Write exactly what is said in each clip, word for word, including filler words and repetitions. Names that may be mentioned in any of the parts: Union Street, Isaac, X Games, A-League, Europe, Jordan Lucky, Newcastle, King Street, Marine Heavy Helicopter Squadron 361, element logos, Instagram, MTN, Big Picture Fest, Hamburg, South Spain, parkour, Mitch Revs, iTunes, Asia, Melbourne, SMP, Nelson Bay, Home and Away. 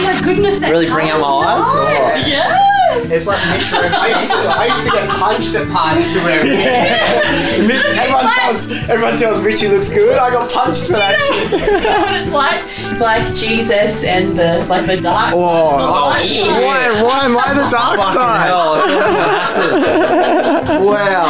Oh my goodness, that really bring out my nice. eyes. Yes. It's like Mitch Revs. I used to, I used to get punched at parties to wear. Yeah. Mitch, everyone like, tells everyone tells Richie looks good. I got punched for that shit. What it's like, like Jesus and the like the dark. Oh, oh, oh shit! Why, why am I the dark side? Hell, wow.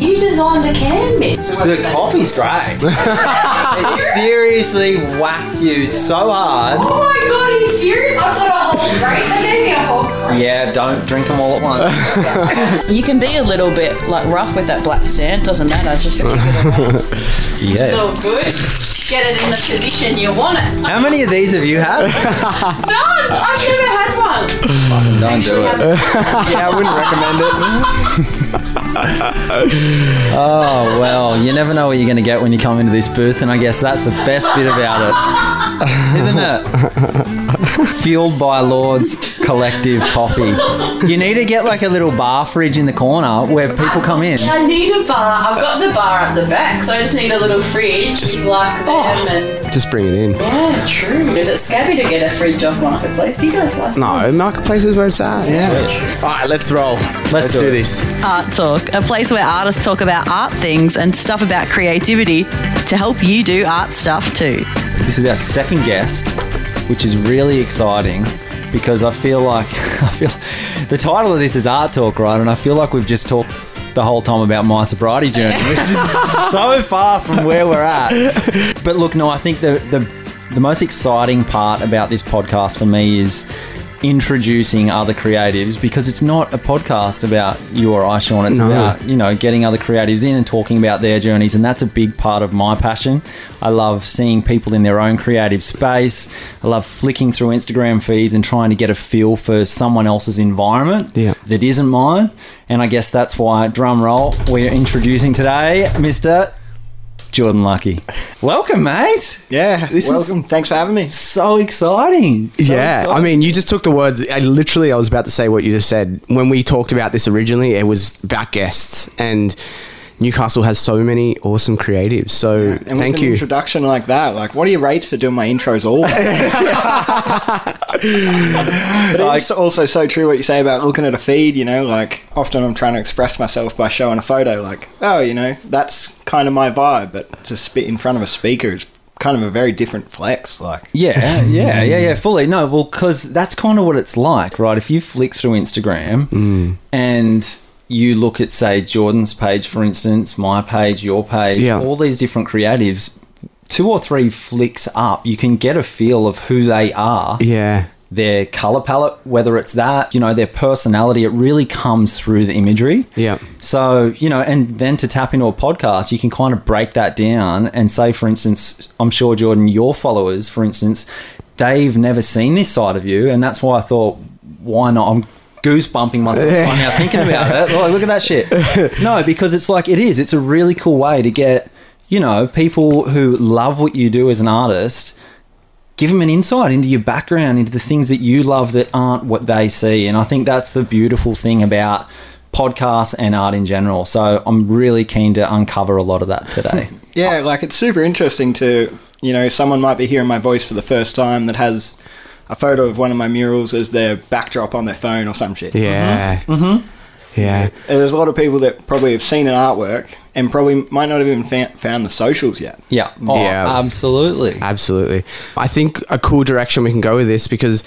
You designed a can, Mitch. The coffee's great. It seriously whacks you so hard. Oh my god, are you serious? I've got a whole crate. They gave me a whole crate. Yeah, don't drink them all at once. You can be a little bit like rough with that black sand. Doesn't matter. Just keep it around. Yeah. It's all good. Get it in the position you want it. How many of these have you had? None. I've never had one. Fucking don't Actually, do it. Yeah, I wouldn't recommend it. Oh, well, you never know what you're going to get when you come into this booth, and I guess that's the best bit about it. Isn't it? Fueled by Lord's Collective Coffee. You need to get like a little bar fridge in the corner where people come in. I need a bar. I've got the bar up the back, so I just need a little fridge. Just like that. Oh, just bring it in. Yeah, true. Is it scabby to get a fridge off Marketplace? Do you guys like No, it? Marketplace is where it's at. Yeah. All right, let's roll. Let's, let's do, do this. Art Talk, a place where artists talk about art things and stuff about creativity to help you do art stuff too. This is our second guest, which is really exciting because I feel like, I feel the title of this is Art Talk, right? And I feel like we've just talked the whole time about my sobriety journey, which is so far from where we're at. But look, no, I think the, the the most exciting part about this podcast for me is introducing other creatives, because it's not a podcast about you or I, Sean. It's no. about, you know, getting other creatives in and talking about their journeys, and that's a big part of my passion. I love seeing people in their own creative space. I love flicking through Instagram feeds and trying to get a feel for someone else's environment yeah. that isn't mine. And I guess that's why, drum roll, we're introducing today Mister Jordan Lucky. Welcome, mate. Yeah, this welcome. Is Thanks for having me. So exciting. So yeah, exciting. I mean, you just took the words. I literally, I was about to say what you just said. When we talked about this originally, it was about guests, and Newcastle has so many awesome creatives. So, yeah. and thank with an you. Introduction like that. Like, what do you rate for doing my intros all? But it's also so true what you say about looking at a feed. You know, like often I'm trying to express myself by showing a photo. Like, oh, you know, that's kind of my vibe. But to spit in front of a speaker is kind of a very different flex. Like, yeah, yeah, yeah, yeah, fully. No, well, because that's kind of what it's like, right? If you flick through Instagram mm. and you look at, say, Jordan's page, for instance, my page, your page, yeah. all these different creatives, two or three flicks up, you can get a feel of who they are. Yeah. Their colour palette, whether it's that, you know, their personality, it really comes through the imagery. Yeah. So, you know, and then to tap into a podcast, you can kind of break that down and say, for instance, I'm sure, Jordan, your followers, for instance, they've never seen this side of you. And that's why I thought, why not? I'm goosebumping myself right now thinking about it. Like, look at that shit. No, because it's like, it is. It's a really cool way to get, you know, people who love what you do as an artist, give them an insight into your background, into the things that you love that aren't what they see. And I think that's the beautiful thing about podcasts and art in general. So I'm really keen to uncover a lot of that today. Yeah, like it's super interesting to, you know, someone might be hearing my voice for the first time that has a photo of one of my murals as their backdrop on their phone or some shit. Yeah. Mm-hmm. Mm-hmm. Yeah. And there's a lot of people that probably have seen an artwork and probably might not have even fa- found the socials yet. Yeah. Oh, yeah. Absolutely. Absolutely. I think a cool direction we can go with this, because,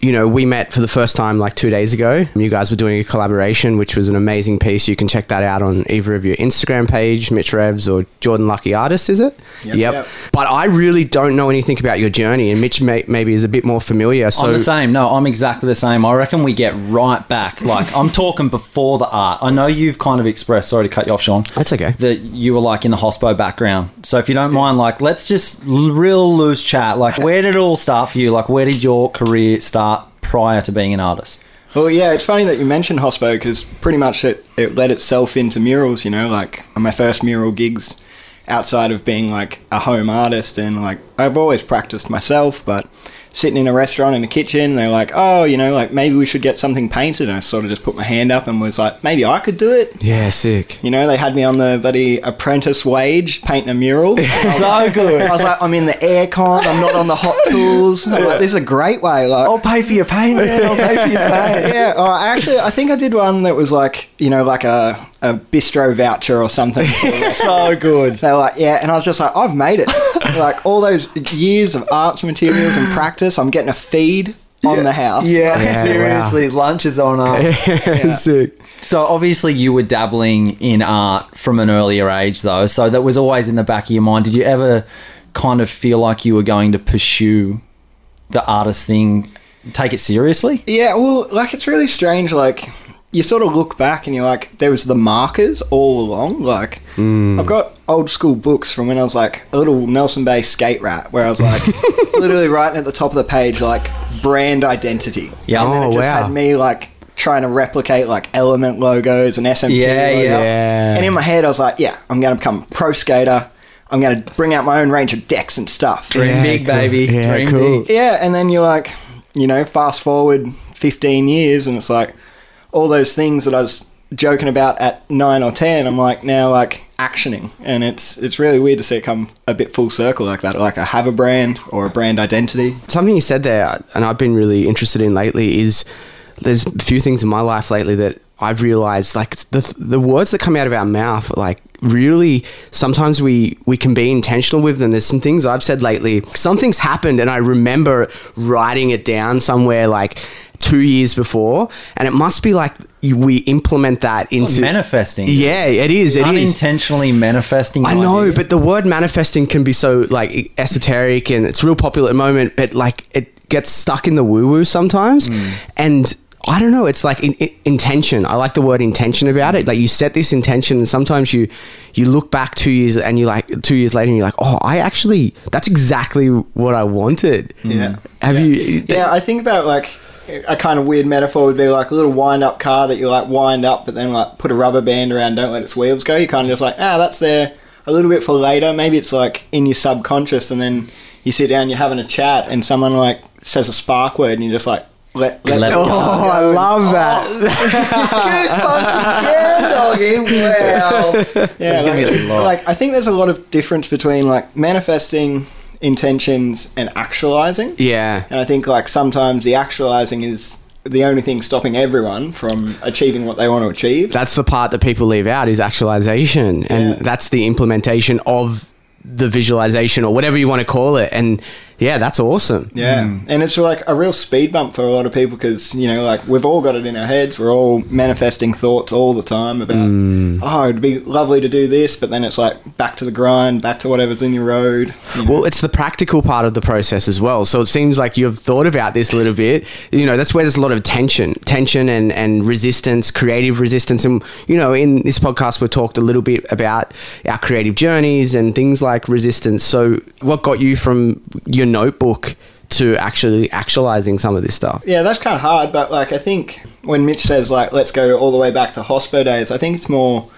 you know, we met for the first time like two days ago. You guys were doing a collaboration, which was an amazing piece. You can check that out on either of your Instagram page, Mitch Revs or Jordan Lucky Artist, is it? Yep. yep. yep. But I really don't know anything about your journey, and Mitch may- maybe is a bit more familiar. So I'm the same. No, I'm exactly the same. I reckon we get right back. Like, I'm talking before the art. I know you've kind of expressed, sorry to cut you off, Sean. That's okay. That you were like in the hospo background. So if you don't mind, like, let's just real loose chat. Like, where did it all start for you? Like, where did your career start prior to being an artist? Well, yeah, it's funny that you mentioned hospo, because pretty much it, it led itself into murals, you know, like my first mural gigs outside of being like a home artist, and like I've always practiced myself, but sitting in a restaurant in the kitchen, and they're like, oh, you know, like, maybe we should get something painted. And I sort of just put my hand up and was like, maybe I could do it. Yeah, sick. You know, they had me on the bloody apprentice wage painting a mural. So good. I was like, I'm in the aircon, I'm not on the hot tools. I'm yeah. like, this is a great way. Like, I'll pay for your paint, man. I'll pay for your paint. Yeah, oh, actually, I think I did one that was like, you know, like a... a bistro voucher or something. So good. They were like, yeah, and I was just like, I've made it. Like, all those years of arts materials and practice, I'm getting a feed on yeah. the house. Yeah, yeah seriously, wow. Lunch is on up. Yeah. Sick. So, obviously, you were dabbling in art from an earlier age, though, so that was always in the back of your mind. Did you ever kind of feel like you were going to pursue the artist thing, take it seriously? Yeah, well, like, it's really strange, like... you sort of look back and you're like, there was the markers all along. Like, mm. I've got old school books from when I was like a little Nelson Bay skate rat, where I was like literally writing at the top of the page, like, brand identity. Yeah. And oh, then it just wow. had me like trying to replicate like element logos and S M P. Yeah, logo. yeah. And in my head, I was like, yeah, I'm going to become a pro skater. I'm going to bring out my own range of decks and stuff. Dream yeah, big, cool. baby. Yeah, Dream cool. big. Yeah. And then you're like, you know, fast forward fifteen years and it's like, all those things that I was joking about at nine or ten, I'm like now like actioning, and it's it's really weird to see it come a bit full circle like that. Like I have a brand or a brand identity. Something you said there, and I've been really interested in lately, is there's a few things in my life lately that I've realized, like the the words that come out of our mouth, like really sometimes we we can be intentional with them. There's some things I've said lately, something's happened and I remember writing it down somewhere like two years before, and it must be like we implement that into it's like manifesting. Yeah, it is. It unintentionally is. manifesting. I know, idea. But the word manifesting can be so like esoteric, and it's real popular at the moment. But like it gets stuck in the woo-woo sometimes, mm. and I don't know. It's like in, in, intention. I like the word intention about it. Like you set this intention, and sometimes you you look back two years and you like two years later, and you're like, oh, I actually that's exactly what I wanted. Yeah. Have yeah. you? Th- yeah, I think about like. A kind of weird metaphor would be like a little wind-up car that you like wind up, but then like put a rubber band around, don't let its wheels go. You're kind of just like, ah, that's there a little bit for later. Maybe it's like in your subconscious, and then you sit down, you're having a chat, and someone like says a spark word, and you're just like, let, let, let it go. Oh, I love that. Goosebumps again, doggy. Wow. Yeah, it's like, gonna be a lot. Like I think there's a lot of difference between like manifesting intentions and actualizing. Yeah. And I think like sometimes the actualizing is the only thing stopping everyone from achieving what they want to achieve. That's the part that people leave out, is actualization. And yeah. that's the implementation of the visualization or whatever you want to call it. And yeah, that's awesome. Yeah. Mm. And it's like a real speed bump for a lot of people because, you know, like we've all got it in our heads. We're all manifesting thoughts all the time about, mm. oh, it'd be lovely to do this. But then it's like back to the grind, back to whatever's in your road. You know? Well, it's the practical part of the process as well. So it seems like you've thought about this a little bit. You know, that's where there's a lot of tension, tension and, and resistance, creative resistance. And, you know, in this podcast, we talked a little bit about our creative journeys and things like resistance. So what got you from your notebook to actually actualizing some of this stuff? Yeah, that's kind of hard, but like I think when Mitch says like let's go all the way back to hospo days, I think it's more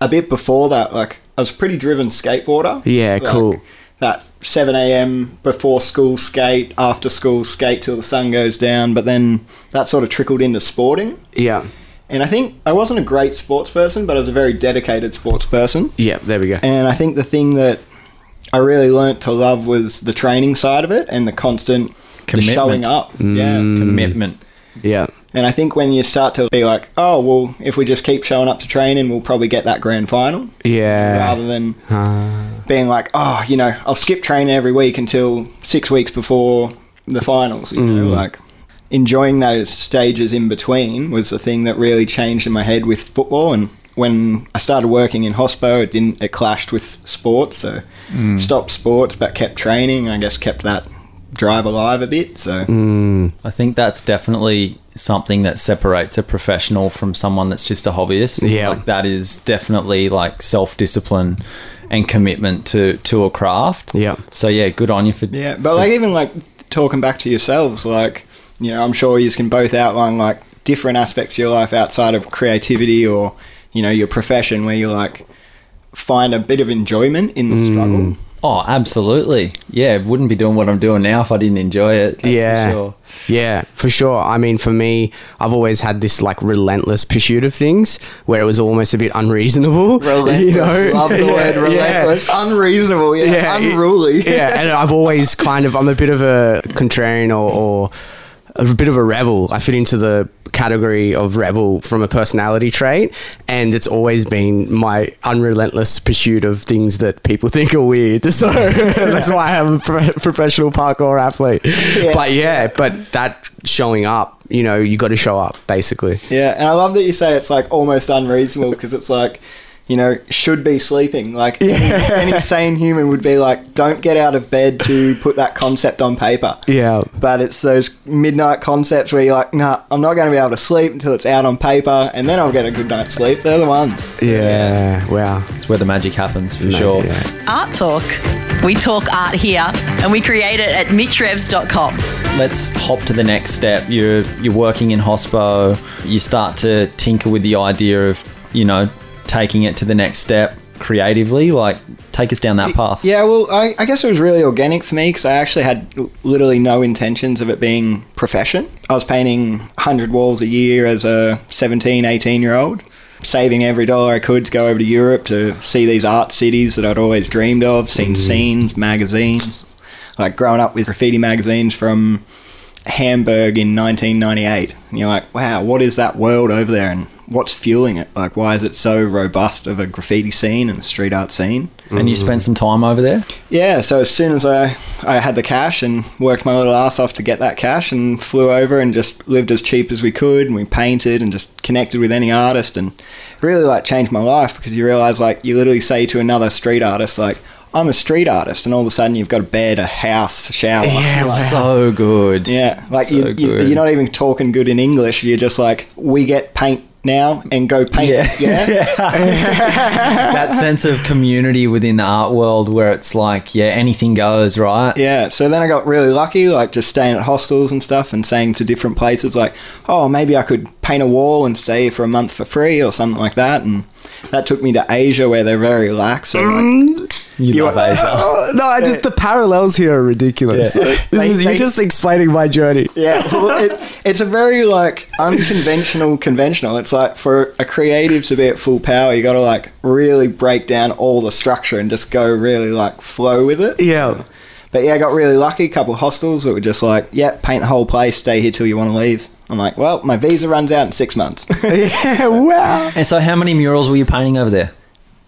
a bit before that. Like I was a pretty driven skateboarder. Yeah, like, cool. That seven a.m. before school skate, after school skate till the sun goes down, but then that sort of trickled into sporting. Yeah. And I think I wasn't a great sports person, but I was a very dedicated sports person. Yeah, there we go. And I think the thing that I really learnt to love was the training side of it and the constant commitment. The showing up. Mm. Yeah. Commitment. Yeah. And I think when you start to be like, oh, well, if we just keep showing up to training, we'll probably get that grand final. Yeah. Rather than uh. being like, oh, you know, I'll skip training every week until six weeks before the finals. You mm. know, like enjoying those stages in between was the thing that really changed in my head with football. And when I started working in hospo, it didn't, it clashed with sports, so mm. stopped sports but kept training. I guess kept that drive alive a bit. So mm. I think that's definitely something that separates a professional from someone that's just a hobbyist. Yeah, like that is definitely like self-discipline and commitment to to a craft. Yeah. So yeah, good on you for yeah. But for- like even like talking back to yourselves, like you know, I'm sure you can both outline like different aspects of your life outside of creativity or, you know, your profession where you like find a bit of enjoyment in the mm. struggle. Oh, absolutely. Yeah, wouldn't be doing what I'm doing now if I didn't enjoy it. That's yeah. For sure. Yeah, for sure. I mean, for me, I've always had this like relentless pursuit of things where it was almost a bit unreasonable. Relentless. You know? Love the yeah, word relentless. Yeah. Unreasonable. Yeah. yeah unruly. Yeah. And I've always kind of, I'm a bit of a contrarian or, or a bit of a rebel. I fit into the category of rebel from a personality trait, and it's always been my unrelentless pursuit of things that people think are weird, so yeah. That's why I'm a pro- professional parkour athlete. yeah. But yeah but that showing up, you know, you got to show up basically. Yeah and I love that you say it's like almost unreasonable, because it's like, you know, should be sleeping. Like yeah. any, any sane human would be like, don't get out of bed to put that concept on paper. Yeah. But it's those midnight concepts where you're like, nah, I'm not going to be able to sleep until it's out on paper, and then I'll get a good night's sleep. They're the ones. Yeah. yeah. Wow. It's where the magic happens for magic, sure. Yeah. Art Talk. We talk art here, and we create it at mitch revs dot com. Let's hop to the next step. You're, you're working in hospo. You start to tinker with the idea of, you know, taking it to the next step creatively. Like, take us down that path. Yeah, well, I, I guess it was really organic for me, because I actually had l- literally no intentions of it being profession. I was painting one hundred walls a year as a seventeen, eighteen year old, saving every dollar I could to go over to Europe to see these art cities that I'd always dreamed of, seen mm. scenes, magazines, like growing up with graffiti magazines from Hamburg in nineteen ninety-eight. And you're like, wow, what is that world over there? And what's fueling it? Like, why is it so robust of a graffiti scene and a street art scene? And you spent some time over there? Yeah. So as soon as I, I had the cash and worked my little ass off to get that cash, and flew over and just lived as cheap as we could, and we painted and just connected with any artist, and really like changed my life, because you realize, like, you literally say to another street artist, like, I'm a street artist, and all of a sudden you've got a bed, a house, a shower. Yeah, like, so good. Yeah. Like so you, you, you're not even talking good in English. You're just like, we get paint now and go paint. Yeah, yeah? yeah. That sense of community within the art world, where it's like, yeah, anything goes, right? Yeah. So then I got really lucky, like just staying at hostels and stuff, and saying to different places like, oh, maybe I could paint a wall and stay for a month for free or something like that. And that took me to Asia, where they're very lax. So like, you, you love Asia. Oh, no, I just, yeah. the parallels here are ridiculous. Yeah. This they, is, you're they, just explaining my journey. Yeah. Well, it, it's a very like unconventional conventional. It's like, for a creative to be at full power, you got to like really break down all the structure and just go really like flow with it. Yeah. But yeah, I got really lucky. A couple of hostels that were just like, yeah, paint the whole place, stay here till you want to leave. I'm like, well, my visa runs out in six months. yeah, wow. And so how many murals were you painting over there?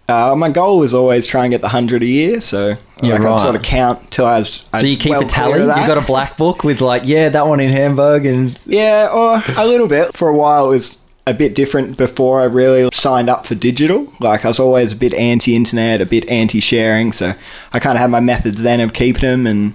Uh, my goal was always try and get the hundred a year, so yeah, like right. I'd sort of count till I was. So you keep well a tally. You got a black book with like, yeah, that one in Hamburg and yeah, or a little bit. For a while, it was a bit different before I really signed up for digital. Like I was always a bit anti-internet, a bit anti-sharing, so I kind of had my methods then of keeping them, and,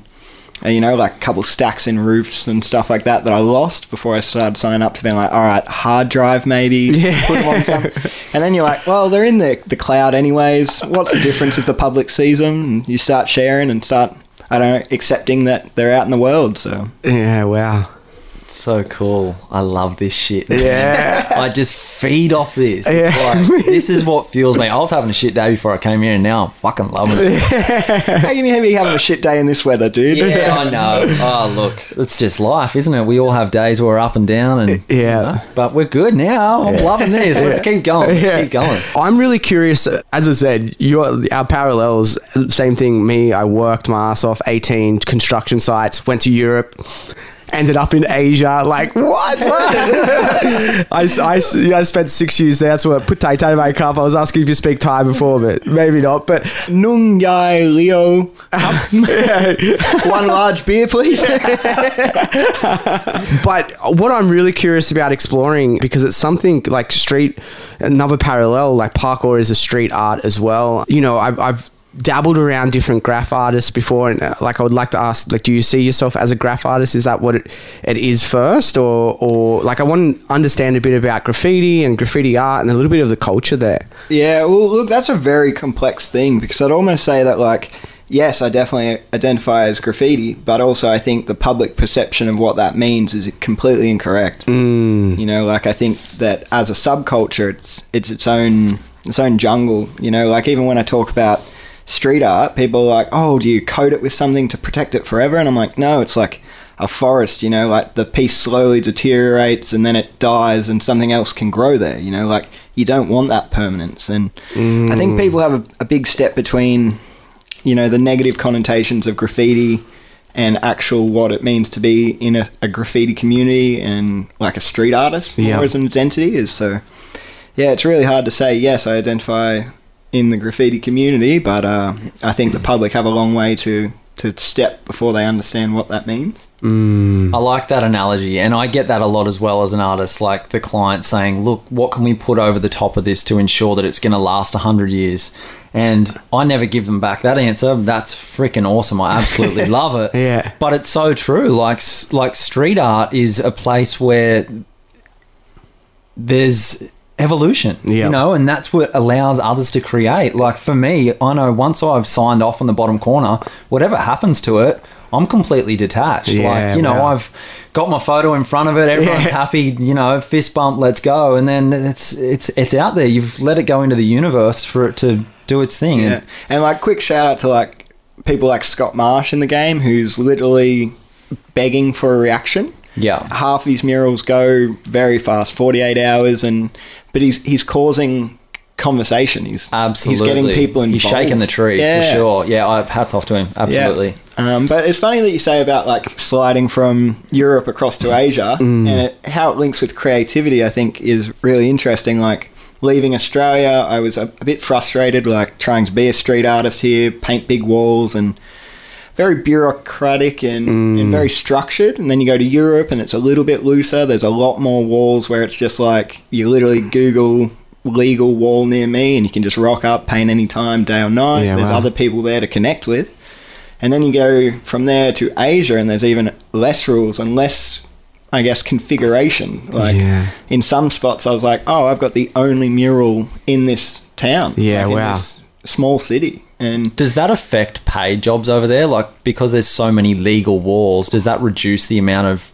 and you know, like a couple stacks in roofs and stuff like that that I lost before I started signing up to being like, all right, hard drive maybe. Yeah. Put them on something. And then you're like, well, they're in the, the cloud anyways. What's the difference if the public sees them? And you start sharing and start, I don't know, accepting that they're out in the world. So yeah, wow. So cool. I love this shit. Yeah. I just feed off this. Yeah. Like, this is what fuels me. I was having a shit day before I came here, and now I'm fucking loving it. How can you be having a shit day in this weather, dude? Yeah, I know. Oh, look. It's just life, isn't it? We all have days where we're up and down, and yeah. You know, but we're good now. I'm yeah. loving this. Let's yeah. keep going. Let's yeah. keep going. I'm really curious. As I said, you're, our parallels, same thing. Me, I worked my ass off, eighteen construction sites, went to Europe. Ended up in Asia, like, what? I, I, yeah, I spent six years there. That's where I put Thai Thai in my cup. I was asking if you speak Thai before, but maybe not. But Nung Yai Leo. One large beer, please. But what I'm really curious about exploring, because it's something like street, another parallel, like parkour is a street art as well. You know, I've, I've dabbled around different graph artists before, and uh, like I would like to ask, like, do you see yourself as a graph artist? Is that what it, it is first, or or like I want to understand a bit about graffiti and graffiti art and a little bit of the culture there. Yeah, well, look, that's a very complex thing, because I'd almost say that, like, yes, I definitely identify as graffiti, but also I think the public perception of what that means is completely incorrect. Mm. You know, like I think that as a subculture, it's it's its own its own jungle. You know, like even when I talk about street art, people are like, oh, do you coat it with something to protect it forever? And I'm like, no, it's like a forest, you know, like the piece slowly deteriorates and then it dies and something else can grow there, you know, like you don't want that permanence. And mm. I think people have a, a big step between, you know, the negative connotations of graffiti and actual what it means to be in a, a graffiti community and like a street artist yeah. more as an identity is. So yeah, it's really hard to say, yes, I identify in the graffiti community, but uh, I think the public have a long way to to step before they understand what that means. Mm. I like that analogy, and I get that a lot as well as an artist, like the client saying, look, what can we put over the top of this to ensure that it's going to last one hundred years? And I never give them back that answer. That's freaking awesome. I absolutely love it. Yeah. But it's so true. Like, like street art is a place where there's evolution, yep. you know, and that's what allows others to create. Like for me, I know once I've signed off on the bottom corner, whatever happens to it, I'm completely detached. Yeah, like, you know, wow. I've got my photo in front of it. Everyone's yeah. happy, you know, fist bump, let's go. And then it's, it's, it's out there. You've let it go into the universe for it to do its thing. Yeah. And like quick shout out to like people like Scott Marsh in the game, who's literally begging for a reaction. Yeah. Half of his murals go very fast, forty-eight hours, and but he's he's causing conversation. He's absolutely he's getting people involved. He's shaking the tree yeah. for sure. Yeah, I, hats off to him. Absolutely. Yeah. Um, but it's funny that you say about like sliding from Europe across to Asia mm. and it, how it links with creativity, I think, is really interesting. Like leaving Australia, I was a, a bit frustrated, like trying to be a street artist here, paint big walls and very bureaucratic and, mm. and very structured. And then you go to Europe and it's a little bit looser. There's a lot more walls where it's just like you literally Google legal wall near me and you can just rock up, paint any time, day or night. Yeah, there's wow. other people there to connect with. And then you go from there to Asia and there's even less rules and less, I guess, configuration. Like yeah. in some spots I was like, oh, I've got the only mural in this town. Yeah, like wow. in this small city. And does that affect paid jobs over there? Like, because there's so many legal walls, does that reduce the amount of,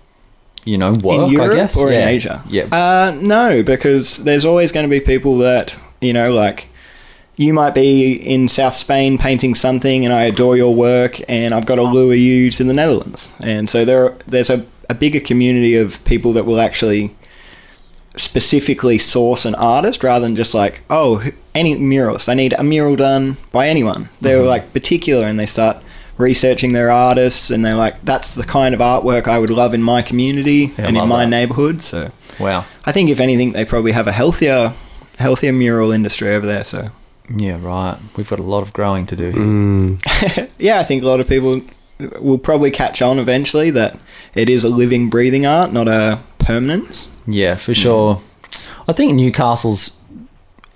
you know, work, in Europe, I guess? Or yeah. in Asia? Yeah. Uh, no, because there's always going to be people that, you know, like, you might be in South Spain painting something and I adore your work and I've got to lure you to the Netherlands. And so there, are, there's a, a bigger community of people that will actually specifically source an artist rather than just like, oh, any muralist, I need a mural done by anyone. They're mm-hmm. like particular and they start researching their artists and they're like, that's the kind of artwork I would love in my community yeah, and in my that. neighborhood. So wow, I think if anything they probably have a healthier healthier mural industry over there. So yeah, right, we've got a lot of growing to do here. Mm. Yeah, I think a lot of people will probably catch on eventually that it is a living, breathing art, not a permanence. Yeah, for sure. I think Newcastle's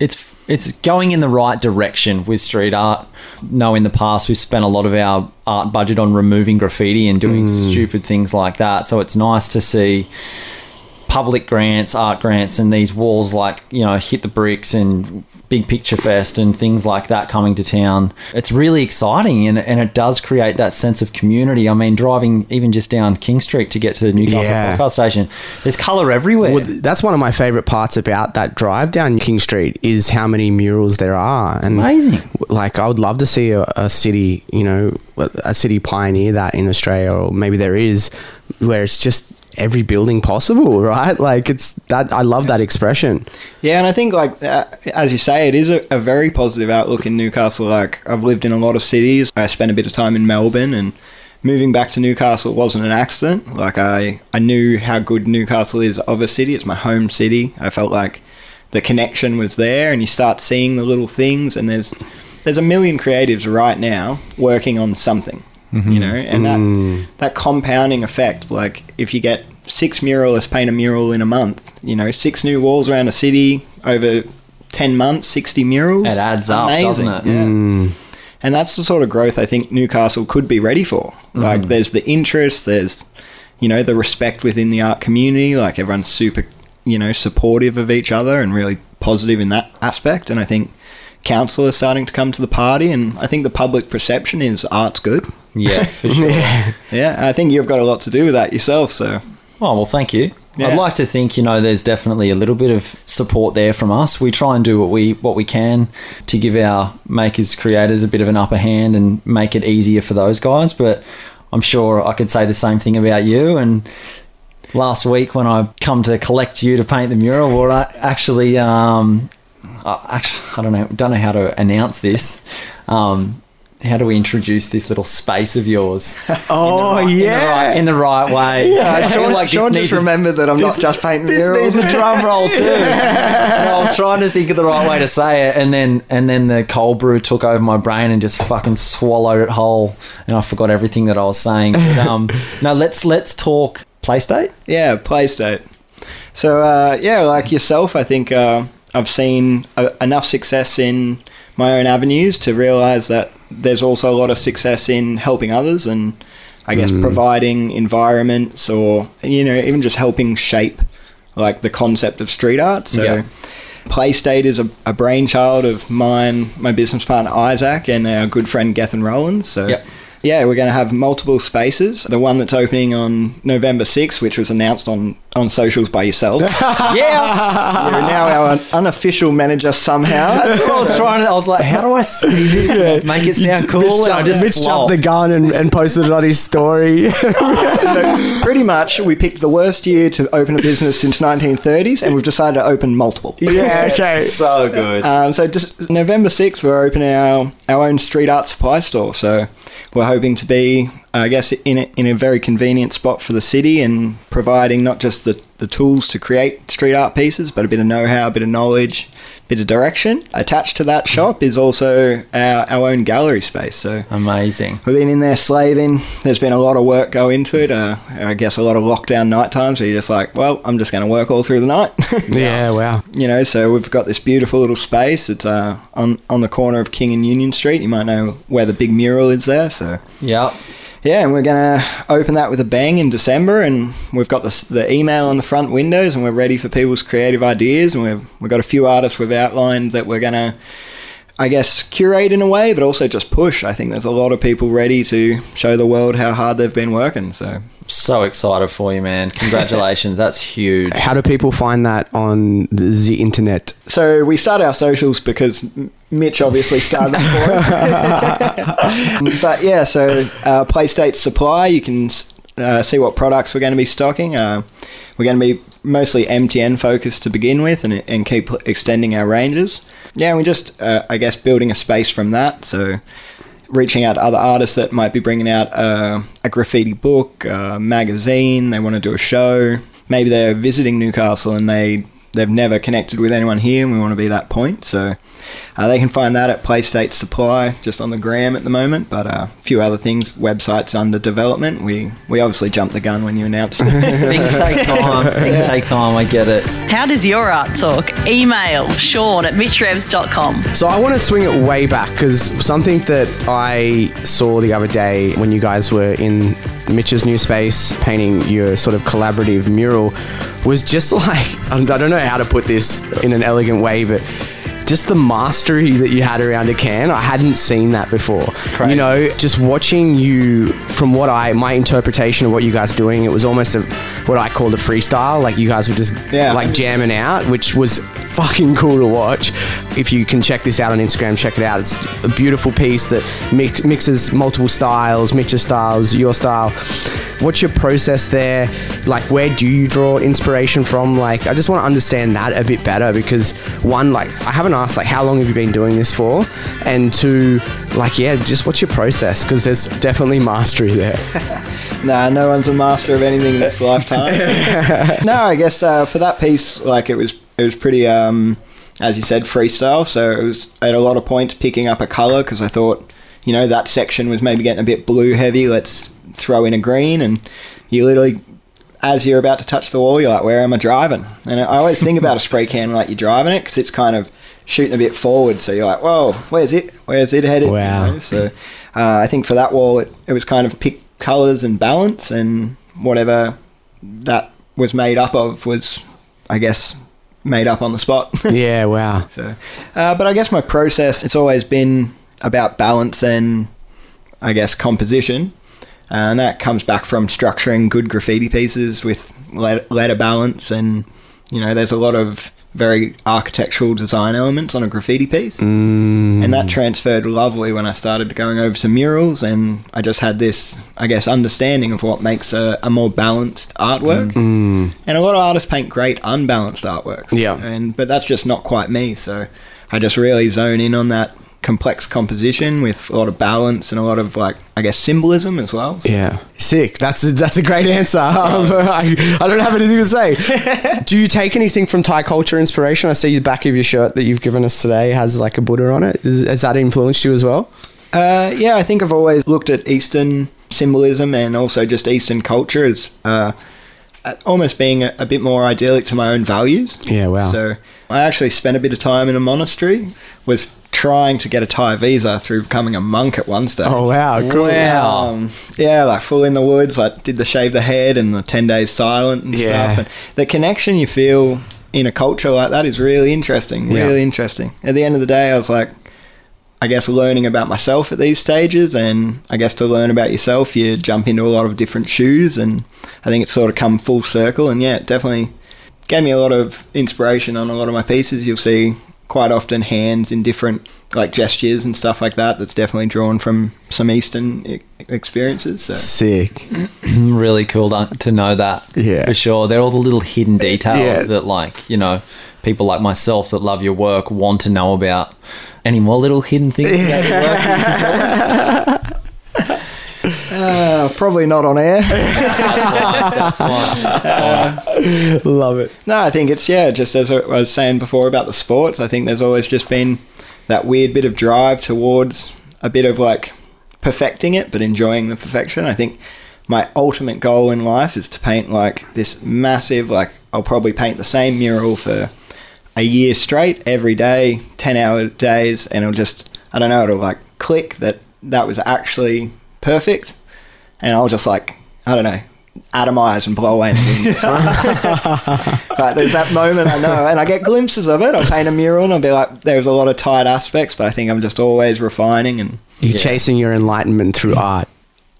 it's it's going in the right direction with street art. No, in the past we've spent a lot of our art budget on removing graffiti and doing mm. stupid things like that, so it's nice to see public grants, art grants, and these walls like, you know, Hit the Bricks and Big Picture Fest and things like that coming to town. It's really exciting, and, and it does create that sense of community. I mean, driving even just down King Street to get to the Newcastle yeah. podcast station, there's colour everywhere. Well, that's one of my favourite parts about that drive down King Street is how many murals there are. It's and amazing. Like, I would love to see a, a city, you know, a city pioneer that in Australia, or maybe there is, where it's just every building possible, right? Like, it's that, I love that expression. Yeah, and I think like uh, as you say, it is a, a very positive outlook in Newcastle. Like, I've lived in a lot of cities. I spent a bit of time in Melbourne, and moving back to Newcastle wasn't an accident. Like, I I knew how good Newcastle is of a city. It's my home city. I felt like the connection was there, and you start seeing the little things, and there's there's a million creatives right now working on something. Mm-hmm. You know, and that mm. that compounding effect, like if you get six muralists paint a mural in a month, you know, six new walls around a city over ten months, sixty murals, it adds up. Amazing. Doesn't it? Yeah. Mm. And that's the sort of growth I think Newcastle could be ready for. Like mm. there's the interest, there's, you know, the respect within the art community, like everyone's super, you know, supportive of each other and really positive in that aspect. And I think council is starting to come to the party, and I think the public perception is art's good. Yeah, for sure. Yeah. Yeah, I think you've got a lot to do with that yourself, so. Oh, well, thank you. Yeah. I'd like to think, you know, there's definitely a little bit of support there from us. We try and do what we what we can to give our makers, creators a bit of an upper hand and make it easier for those guys. But I'm sure I could say the same thing about you. And last week when I come to collect you to paint the mural, well, I actually, um, I, actually, I don't know, don't know how to announce this. Um, how do we introduce this little space of yours? Oh, in right, yeah. In the right, in the right way. Yeah, I feel Sean, like Sean just remembered that I'm this, not just painting murals. This needs a drum roll too. Yeah. And I was trying to think of the right way to say it, and then and then the cold brew took over my brain and just fucking swallowed it whole, and I forgot everything that I was saying. But, um, no, let's, let's talk PlayState. Yeah, PlayState. So, uh, yeah, like yourself, I think uh, I've seen a- enough success in my own avenues to realise that there's also a lot of success in helping others, and I guess mm. providing environments, or, you know, even just helping shape like the concept of street art. So yeah. PlayState is a, a brainchild of mine, my business partner Isaac, and our good friend Gethin Rollins. So yep. yeah, we're going to have multiple spaces. The one that's opening on November sixth, which was announced on, on socials by yourself. Yeah. You're now our unofficial manager somehow. That's what I was trying to, I was like, how do I say this? Make it sound cool. Mitch, jumped, I just Mitch jumped the gun and, and posted it on his story. So pretty much, we picked the worst year to open a business since nineteen thirties, and we've decided to open multiple. Yeah, okay. So good. Um, so just November sixth, we're opening our, our own street art supply store. So we're hoping to be, I guess, in a, in a very convenient spot for the city, and providing not just the, the tools to create street art pieces, but a bit of know-how, a bit of knowledge, a bit of direction. Attached to that shop is also our, our own gallery space. So amazing. We've been in there slaving. There's been a lot of work go into it. Uh, I guess a lot of lockdown night times where you're just like, well, I'm just going to work all through the night. Yeah, wow. You know, so we've got this beautiful little space. It's uh, on, on the corner of King and Union Street. You might know where the big mural is there. So yeah. Yeah, and we're going to open that with a bang in December, and we've got the, the email on the front windows, and we're ready for people's creative ideas, and we've, we've got a few artists we've outlined that we're going to, I guess, curate in a way, but also just push. I think there's a lot of people ready to show the world how hard they've been working, so... So excited for you, man. Congratulations. That's huge. How do people find that on the internet? So we start our socials because Mitch obviously started for it. But yeah, so uh, PlayState Supply, you can uh, see what products we're going to be stocking. Uh, we're going to be mostly M T N focused to begin with, and, and keep extending our ranges. Yeah, we're just, uh, I guess, building a space from that. So reaching out to other artists that might be bringing out uh, a graffiti book, a magazine, they want to do a show. Maybe they're visiting Newcastle and they, they've never connected with anyone here, and we want to be that point. So uh, they can find that at PlayState Supply, just on the gram at the moment, but uh, a few other things, websites under development. We, we obviously jumped the gun when you announced it. Things take time. Things yeah. take time. I get it. How does your art talk? Email Sean at mitch revs dot com. So I want to swing it way back, because something that I saw the other day when you guys were in Mitch's new space painting your sort of collaborative mural was just like, I don't know how to put this in an elegant way, but just the mastery that you had around a can, I hadn't seen that before. Great. You know, just watching you, from what I, my interpretation of what you guys are doing, it was almost a, what I called a freestyle. Like you guys were just yeah. like jamming out, which was fucking cool to watch. If you can check this out on Instagram, check it out. It's a beautiful piece that mix, mixes multiple styles, mixes styles, your style. What's your process there? Like, where do you draw inspiration from? Like, I just want to understand that a bit better, because one, like, I haven't asked, like, how long have you been doing this for? And two, like, yeah, just what's your process? Because there's definitely mastery there. Nah, no one's a master of anything in this lifetime. No, I guess uh, for that piece, like, it was it was pretty, um, as you said, freestyle. So it was at a lot of points picking up a color, because I thought, you know, that section was maybe getting a bit blue heavy. Let's throw in a green, and you literally, as you're about to touch the wall, you're like, where am I driving? And I always think about a spray can like you're driving it, because it's kind of shooting a bit forward, so you're like, whoa, where's it where's it headed? Wow. You know? So uh, I think for that wall, it, it was kind of pick colors and balance, and whatever that was made up of was, I guess, made up on the spot. Yeah, wow. So uh, but I guess my process, it's always been about balance and, I guess, composition. Uh, and that comes back from structuring good graffiti pieces with letter balance, and you know, there's a lot of very architectural design elements on a graffiti piece. Mm. And that transferred lovely when I started going over to murals, and I just had this, I guess, understanding of what makes a, a more balanced artwork. Mm. And a lot of artists paint great unbalanced artworks. Yeah. And but that's just not quite me, so I just really zone in on that complex composition with a lot of balance and a lot of, like, I guess, symbolism as well. So. Yeah. Sick. That's a, that's a great answer. Um, I, I don't have anything to say. Do you take anything from Thai culture inspiration? I see the back of your shirt that you've given us today has like a Buddha on it. Is, has that influenced you as well? Uh, yeah, I think I've always looked at Eastern symbolism and also just Eastern culture as uh, almost being a, a bit more idyllic to my own values. Yeah, wow. So I actually spent a bit of time in a monastery, was trying to get a Thai visa through becoming a monk at one stage. Oh, wow. Cool. Wow. Um, yeah, like full in the woods, like did the shave the head and the ten days silent and yeah. stuff. And the connection you feel in a culture like that is really interesting, really yeah. interesting. At the end of the day, I was like, I guess learning about myself at these stages, and I guess to learn about yourself, you jump into a lot of different shoes, and I think it's sort of come full circle. And yeah, it definitely gave me a lot of inspiration on a lot of my pieces. You'll see quite often hands in different like gestures and stuff like that. That's definitely drawn from some Eastern e- experiences. So. Sick. Really cool to, to know that. Yeah, for sure. They're all the little hidden details yeah. that, like, you know, people like myself that love your work want to know about. Any more little hidden things about your work that you can tell us? Uh, probably not on air. That's fine. That's fine. That's fine. Uh, love it. No, I think it's, yeah, just as I was saying before about the sports, I think there's always just been that weird bit of drive towards a bit of like perfecting it, but enjoying the perfection. I think my ultimate goal in life is to paint like this massive, like I'll probably paint the same mural for a year straight every day, ten hour days. And it'll just, I don't know, it'll like click that that was actually perfect. And I'll just like, I don't know, atomize and blow away. But there's that moment, I know, and I get glimpses of it. I'll paint a mural and I'll be like, there's a lot of tight aspects, but I think I'm just always refining. And You're yeah. chasing your enlightenment through art.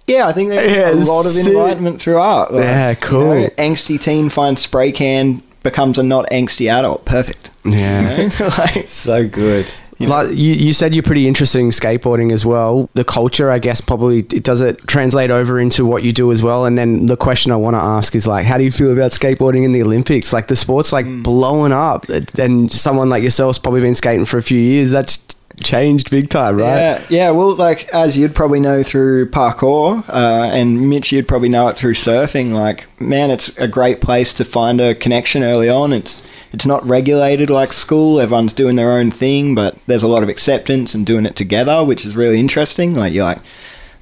Yeah, I think there's yeah, a lot of enlightenment through art. Like, yeah, cool. You know, angsty teen finds spray can, becomes a not angsty adult. Perfect. Yeah. You know? Like, so good. You know? Like you, you said you're pretty interested in skateboarding as well. The culture, I guess, probably, does it translate over into what you do as well? And then the question I want to ask is like, how do you feel about skateboarding in the Olympics? Like the sport's like mm. blowing up, and someone like yourself's probably been skating for a few years. That's changed big time, right? Yeah, yeah. Well, like as you'd probably know through parkour, uh, and Mitch, you'd probably know it through surfing. Like, man, it's a great place to find a connection early on. It's It's not regulated like school. Everyone's doing their own thing, but there's a lot of acceptance and doing it together, which is really interesting. Like, you're like,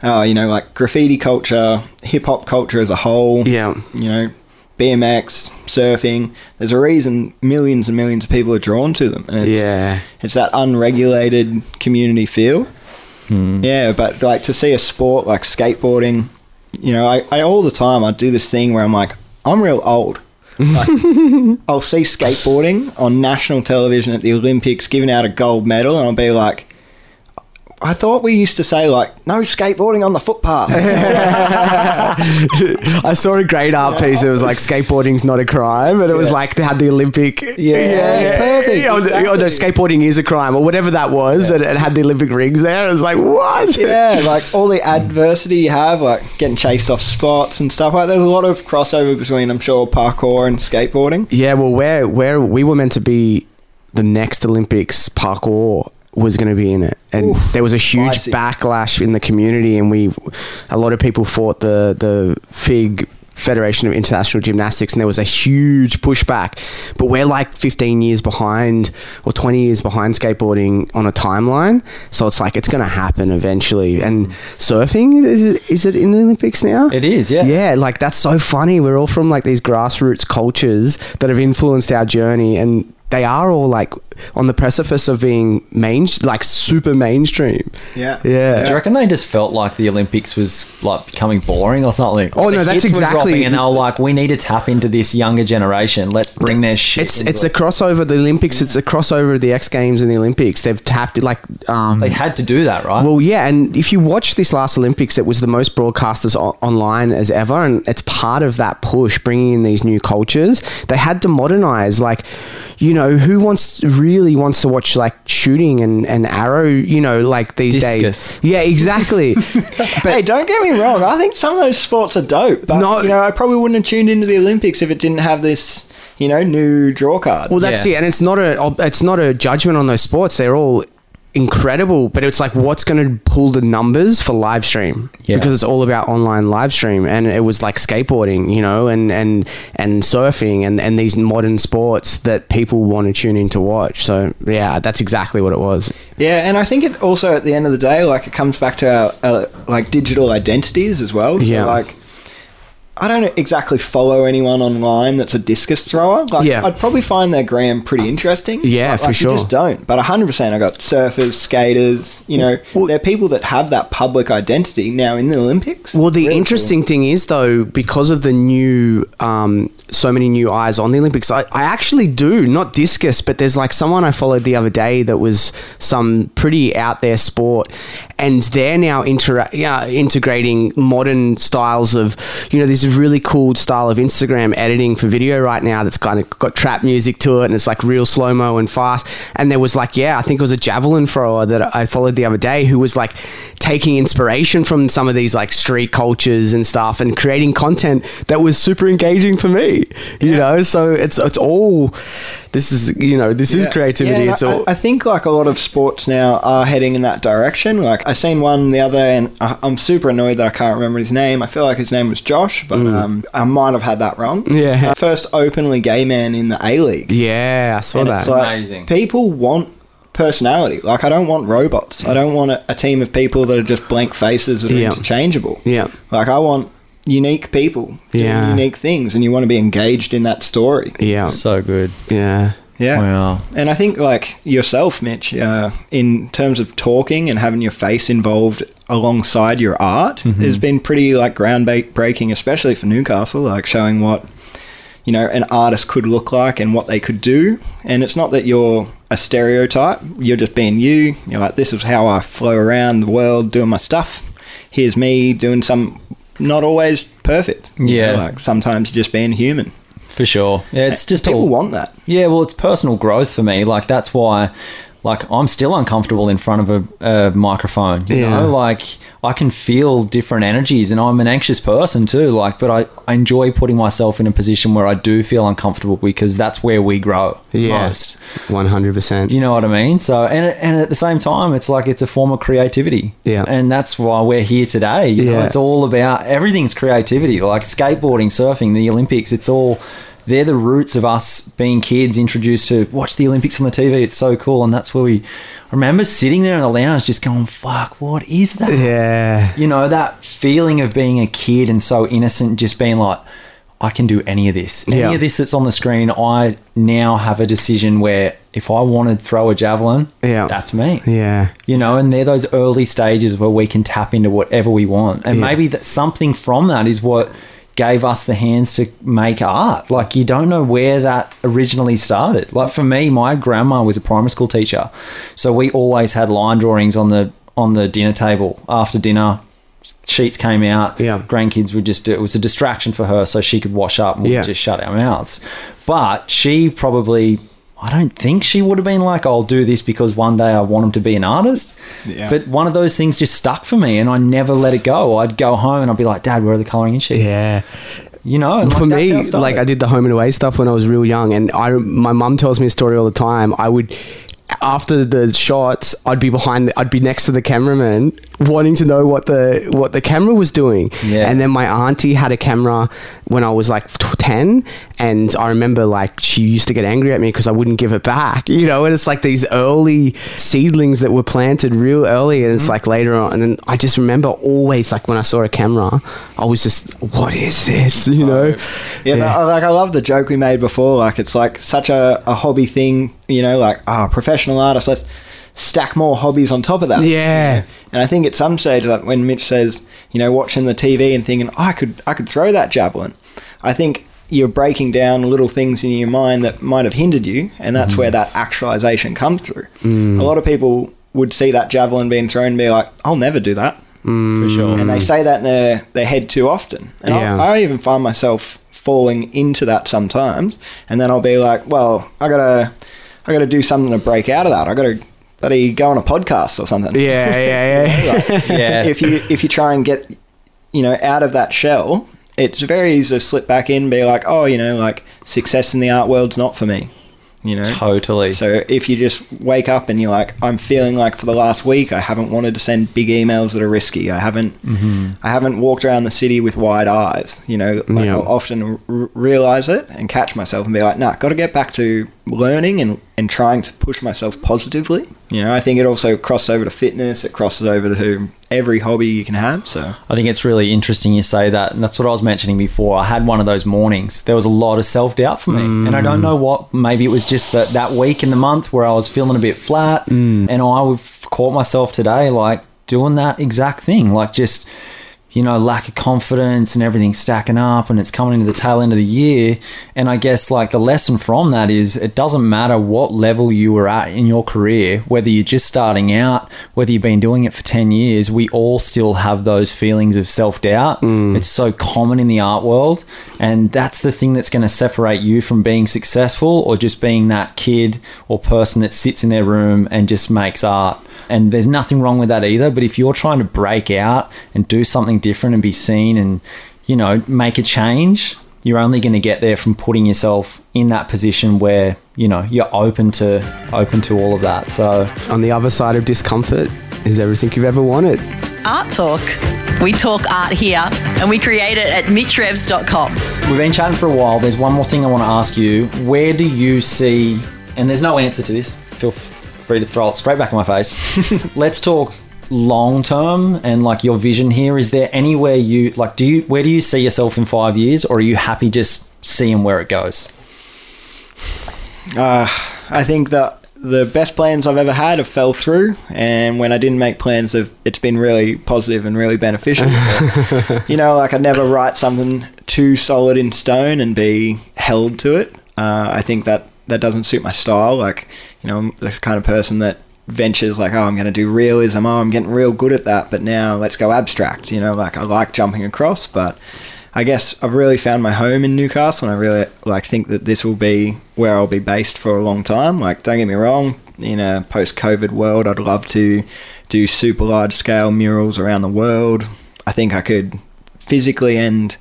oh, you know, like graffiti culture, hip hop culture as a whole. Yeah. You know, B M X, surfing. There's a reason millions and millions of people are drawn to them. And it's, yeah. It's that unregulated community feel. Mm. Yeah. But like to see a sport like skateboarding, you know, I, I all the time I do this thing where I'm like, I'm real old. Like, I'll see skateboarding on national television at the Olympics giving out a gold medal, and I'll be like, I thought we used to say, like, no skateboarding on the footpath. I saw a great art piece that was like, skateboarding's not a crime, and it yeah. was like they had the Olympic. Yeah, yeah, yeah. Perfect. Yeah, exactly. Oh, no, skateboarding is a crime, or whatever that was, yeah. and it had the Olympic rings there. It was like, what? Yeah, like all the adversity you have, like getting chased off spots and stuff. Like, there's a lot of crossover between, I'm sure, parkour and skateboarding. Yeah, well, where where we were meant to be the next Olympics, parkour was going to be in it, and Oof, there was a huge spicy. backlash in the community, and we a lot of people fought the the F I G, Federation of International Gymnastics, and there was a huge pushback. But we're like fifteen years behind or twenty years behind skateboarding on a timeline, so it's like it's going to happen eventually. And surfing, is it is it in the Olympics now? It is, yeah. Yeah, like that's so funny. We're all from like these grassroots cultures that have influenced our journey, and they are all like on the precipice of being main, like super mainstream. Yeah. Yeah. Do you reckon they just felt like the Olympics was like becoming boring or something? Oh, like no, that's exactly. And they were like, we need to tap into this younger generation. Let's bring their shit. It's it's it. a crossover of the Olympics. Yeah. It's a crossover of the X Games and the Olympics. They've tapped it like... Um, they had to do that, right? Well, yeah. And if you watch this last Olympics, it was the most broadcasters o- online as ever. And it's part of that push, bringing in these new cultures. They had to modernize. Like, you know, who wants... really wants to watch like shooting and, and arrow, you know, like these Discus. days. Yeah, exactly. But hey, don't get me wrong. I think some of those sports are dope. But, no, you know, I probably wouldn't have tuned into the Olympics if it didn't have this, you know, new draw card. Well, that's yeah. it. And it's not a it's not a judgment on those sports. They're all incredible, but it's like what's going to pull the numbers for live stream yeah. because it's all about online live stream. And it was like skateboarding, you know, and and and surfing and and these modern sports that people want to tune in to watch. So yeah, that's exactly what it was. Yeah, and I think it also at the end of the day, like it comes back to our, our like digital identities as well. So yeah, like I don't exactly follow anyone online that's a discus thrower. Like, yeah. I'd probably find their gram pretty interesting. Yeah, like, for like sure. You just don't. But one hundred percent I got surfers, skaters, you know, well, they're people that have that public identity now in the Olympics. Well, the really interesting cool. thing is, though, because of the new, um, so many new eyes on the Olympics, I, I actually do, not discus, but there's like someone I followed the other day that was some pretty out there sport. And they're now intera- yeah, integrating modern styles of, you know, this really cool style of Instagram editing for video right now that's kind of got trap music to it, and it's like real slow-mo and fast. And there was like, yeah, I think it was a javelin thrower that I followed the other day who was like taking inspiration from some of these like street cultures and stuff and creating content that was super engaging for me, you yeah. know? So it's it's all, this is, you know, this yeah. is creativity. Yeah, it's I, all- I think like a lot of sports now are heading in that direction. Like I seen one the other day and I, I'm super annoyed that I can't remember his name. I feel like his name was Josh, but mm. um, I might have had that wrong. Yeah. Uh, first openly gay man in the A-League. Yeah, I saw and that. It's like, amazing. People want personality. Like I don't want robots. I don't want a, a team of people that are just blank faces that are yeah. interchangeable. Yeah. Like I want unique people doing yeah. unique things, and you want to be engaged in that story. Yeah. So good. Yeah. Yeah. Wow. And I think like yourself, Mitch, uh, in terms of talking and having your face involved alongside your art mm-hmm. has been pretty like groundbreaking, especially for Newcastle, like showing what, you know, an artist could look like and what they could do. And it's not that you're a stereotype. You're just being you. You're like, this is how I flow around the world doing my stuff. Here's me doing some, not always perfect. Yeah. You know, like sometimes just being human. For sure. Yeah, it's just people all, want that. Yeah, well, it's personal growth for me. Like that's why, like I'm still uncomfortable in front of a, a microphone. You yeah. know, like I can feel different energies, and I'm an anxious person too. Like, but I, I enjoy putting myself in a position where I do feel uncomfortable because that's where we grow yeah. most. one hundred percent You know what I mean? So, and and at the same time, it's like it's a form of creativity. Yeah, and that's why we're here today. You yeah, know, it's all about everything's creativity. Like skateboarding, surfing, the Olympics. It's all. They're the roots of us being kids introduced to watch the Olympics on the T V. It's so cool. And that's where we I remember sitting there in the lounge just going, fuck, what is that? Yeah. You know, that feeling of being a kid and so innocent, just being like, I can do any of this. Any yeah. of this that's on the screen, I now have a decision where if I want to throw a javelin, yeah. that's me. Yeah. You know, and they're those early stages where we can tap into whatever we want. And yeah. maybe that something from that is what gave us the hands to make art. Like you don't know where that originally started. Like for me, my grandma was a primary school teacher, so we always had line drawings on the on the dinner table after dinner. Sheets came out. Yeah, grandkids would just do it. Was a distraction for her, so she could wash up and we yeah. just shut our mouths. But she probably. I don't think she would have been like, I'll do this because one day I want him to be an artist. Yeah. But one of those things just stuck for me and I never let it go. I'd go home and I'd be like, Dad, where are the colouring in sheets? Yeah. You know, and for like, me, like I did the Home and Away stuff when I was real young, and I, my mum tells me a story all the time. I would, after the shots, I'd be behind, the, I'd be next to the cameraman wanting to know what the what the camera was doing. Yeah. And then my auntie had a camera when I was like ten, and I remember like she used to get angry at me because I wouldn't give it back, you know. And it's like these early seedlings that were planted real early, and it's mm-hmm. like later on. And then I just remember always, like when I saw a camera, I was just, what is this, you know? Oh. Yeah, yeah. But, like I love the joke we made before, like it's like such a, a hobby thing, you know, like ah, oh, professional artist, let's stack more hobbies on top of that. Yeah. And I think at some stage, like when Mitch says, you know, watching the T V and thinking, oh, I could I could throw that javelin, I think you're breaking down little things in your mind that might have hindered you, and that's mm. where that actualization comes through. Mm. A lot of people would see that javelin being thrown and be like, I'll never do that. Mm. For sure. And they say that in their, their head too often. And yeah. I, I even find myself falling into that sometimes, and then I'll be like, well, I gotta I gotta do something to break out of that. I gotta bloody go on a podcast or something. Yeah, yeah, yeah. Like, yeah. If you if you try and get, you know, out of that shell, it's very easy to slip back in and be like, oh, you know, like success in the art world's not for me. You know? Totally. So if you just wake up and you're like, I'm feeling like for the last week I haven't wanted to send big emails that are risky. I haven't mm-hmm. I haven't walked around the city with wide eyes, you know, like yeah. I'll often r- realize it and catch myself and be like, nah, got to get back to learning and, and trying to push myself positively. You know, I think it also crosses over to fitness. It crosses over to every hobby you can have. So I think it's really interesting you say that. And that's what I was mentioning before. I had one of those mornings. There was a lot of self-doubt for me. Mm. And I don't know what, maybe it was just that, that week in the month where I was feeling a bit flat. Mm. And I've caught myself today, like doing that exact thing, like just, you know, lack of confidence and everything stacking up, and it's coming into the tail end of the year. And I guess like the lesson from that is it doesn't matter what level you were at in your career, whether you're just starting out, whether you've been doing it for ten years, we all still have those feelings of self-doubt. Mm. It's so common in the art world. And that's the thing that's going to separate you from being successful or just being that kid or person that sits in their room and just makes art. And there's nothing wrong with that either. But if you're trying to break out and do something different and be seen and, you know, make a change, you're only going to get there from putting yourself in that position where, you know, you're open to open to all of that. So on the other side of discomfort is everything you've ever wanted. Art Talk. We talk art here, and we create it at mitch revs dot com. We've been chatting for a while. There's one more thing I want to ask you. Where do you see, and there's no answer to this, feel free. free to throw it straight back in my face. Let's talk long term and like your vision here. Is there anywhere you like, do you, where do you see yourself in five years, or are you happy just seeing where it goes? Uh, I think that the best plans I've ever had have fell through, and when I didn't make plans, it's been really positive and really beneficial. So, you know, like I'd never write something too solid in stone and be held to it. Uh, I think that that doesn't suit my style. Like, you know, I'm the kind of person that ventures like, oh, I'm going to do realism. Oh, I'm getting real good at that. But now let's go abstract. You know, like I like jumping across, but I guess I've really found my home in Newcastle, and I really like think that this will be where I'll be based for a long time. Like, don't get me wrong, in a post-COVID world, I'd love to do super large scale murals around the world. I think I could physically and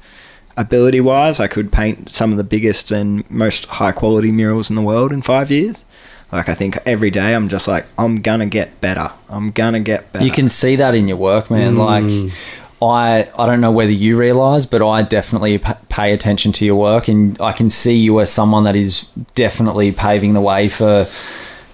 ability wise, I could paint some of the biggest and most high quality murals in the world in five years. Like, I think every day I'm just like, I'm going to get better. I'm going to get better. You can see that in your work, man. Mm. Like, I I don't know whether you realise, but I definitely p- pay attention to your work, and I can see you as someone that is definitely paving the way for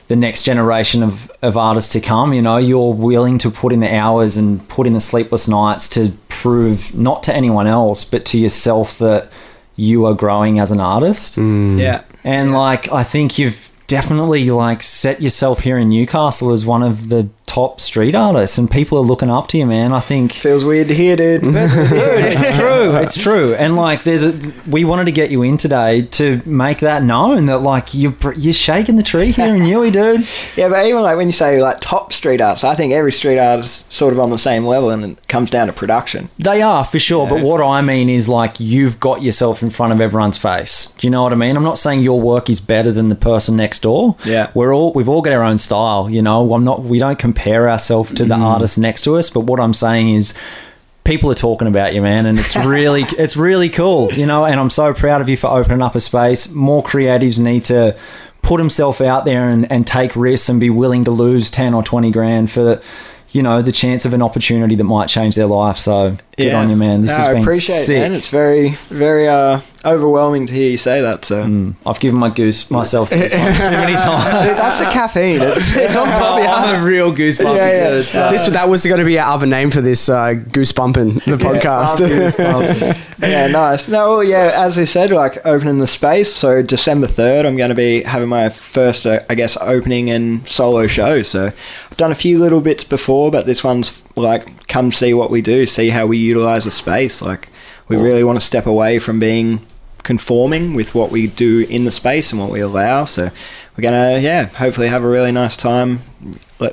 the next generation of, of artists to come. You know, you're willing to put in the hours and put in the sleepless nights to prove, not to anyone else, but to yourself, that you are growing as an artist. Mm. Yeah. And yeah. like, I think you've definitely like set yourself here in Newcastle as one of the top street artists, and people are looking up to you, man. I think feels weird to hear, dude. dude it's true it's true and like there's a we wanted to get you in today to make that known, that like you're, you're shaking the tree here in Newey, dude. Yeah, but even like when you say like top street artists, I think every street artist sort of on the same level, and it comes down to production. They are for sure, yeah, but what I mean is like you've got yourself in front of everyone's face. Do you know what I mean? I'm not saying your work is better than the person next door. Yeah, we're all we've all got our own style, you know. I'm not we don't compare ourselves to the mm. artist next to us, but what I'm saying is people are talking about you, man, and it's really it's really cool, you know. And I'm so proud of you for opening up a space. More creatives need to put himself out there and, and take risks and be willing to lose ten or twenty grand for, you know, the chance of an opportunity that might change their life. So good yeah. on you, man. This no, has been I appreciate sick. it, man. It's very, very uh, overwhelming to hear you say that. So mm, I've given my goose myself goosebumps too many times. Dude, that's the caffeine. It's, it's on top of you. I'm a real goosebump. Yeah, yeah. So. This that was going to be our other name for this uh, goosebumping the podcast. Yeah, yeah, nice. No, well, yeah. As I said, like opening the space. So December third, I'm going to be having my first, uh, I guess, opening and solo show. So I've done a few little bits before, but this one's like, come see what we do, see how we utilize the space. Like, we really want to step away from being conforming with what we do in the space and what we allow. So we're gonna, yeah, hopefully have a really nice time,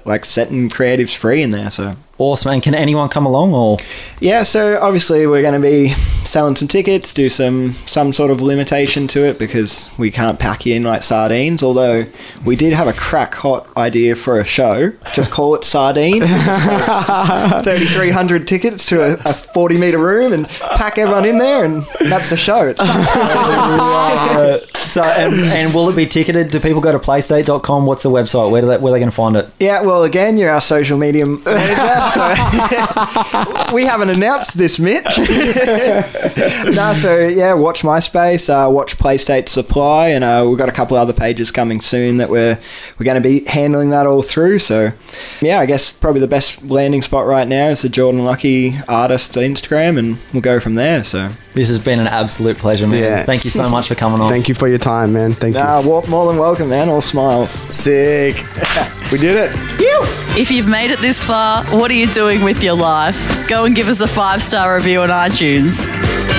like setting creatives free in there. So awesome. And can anyone come along? Or yeah, so obviously we're going to be selling some tickets, do some some sort of limitation to it, because we can't pack you in like sardines, although we did have a crack hot idea for a show. Just call it Sardine. thirty-three hundred tickets to a, a forty meter room and pack everyone in there, and that's the show. It's uh, so and, and will it be ticketed? Do people go to playstate dot com? What's the website? Where do they, where are they going to find it? Yeah, well, again, you're our social media manager, so we haven't announced this, Mitch. No, so yeah, watch MySpace, uh, watch PlayState Supply, and uh, we've got a couple other pages coming soon that we're we're going to be handling that all through. So yeah, I guess probably the best landing spot right now is the Jordan Lucky Artist Instagram, and we'll go from there. So this has been an absolute pleasure, man. Yeah. Thank you so much for coming on. Thank you for your time, man. Thank nah, you. More than welcome, man. All smiles. Sick. We did it. You. If you've made it this far, what are you doing with your life? Go and give us a five-star review on iTunes.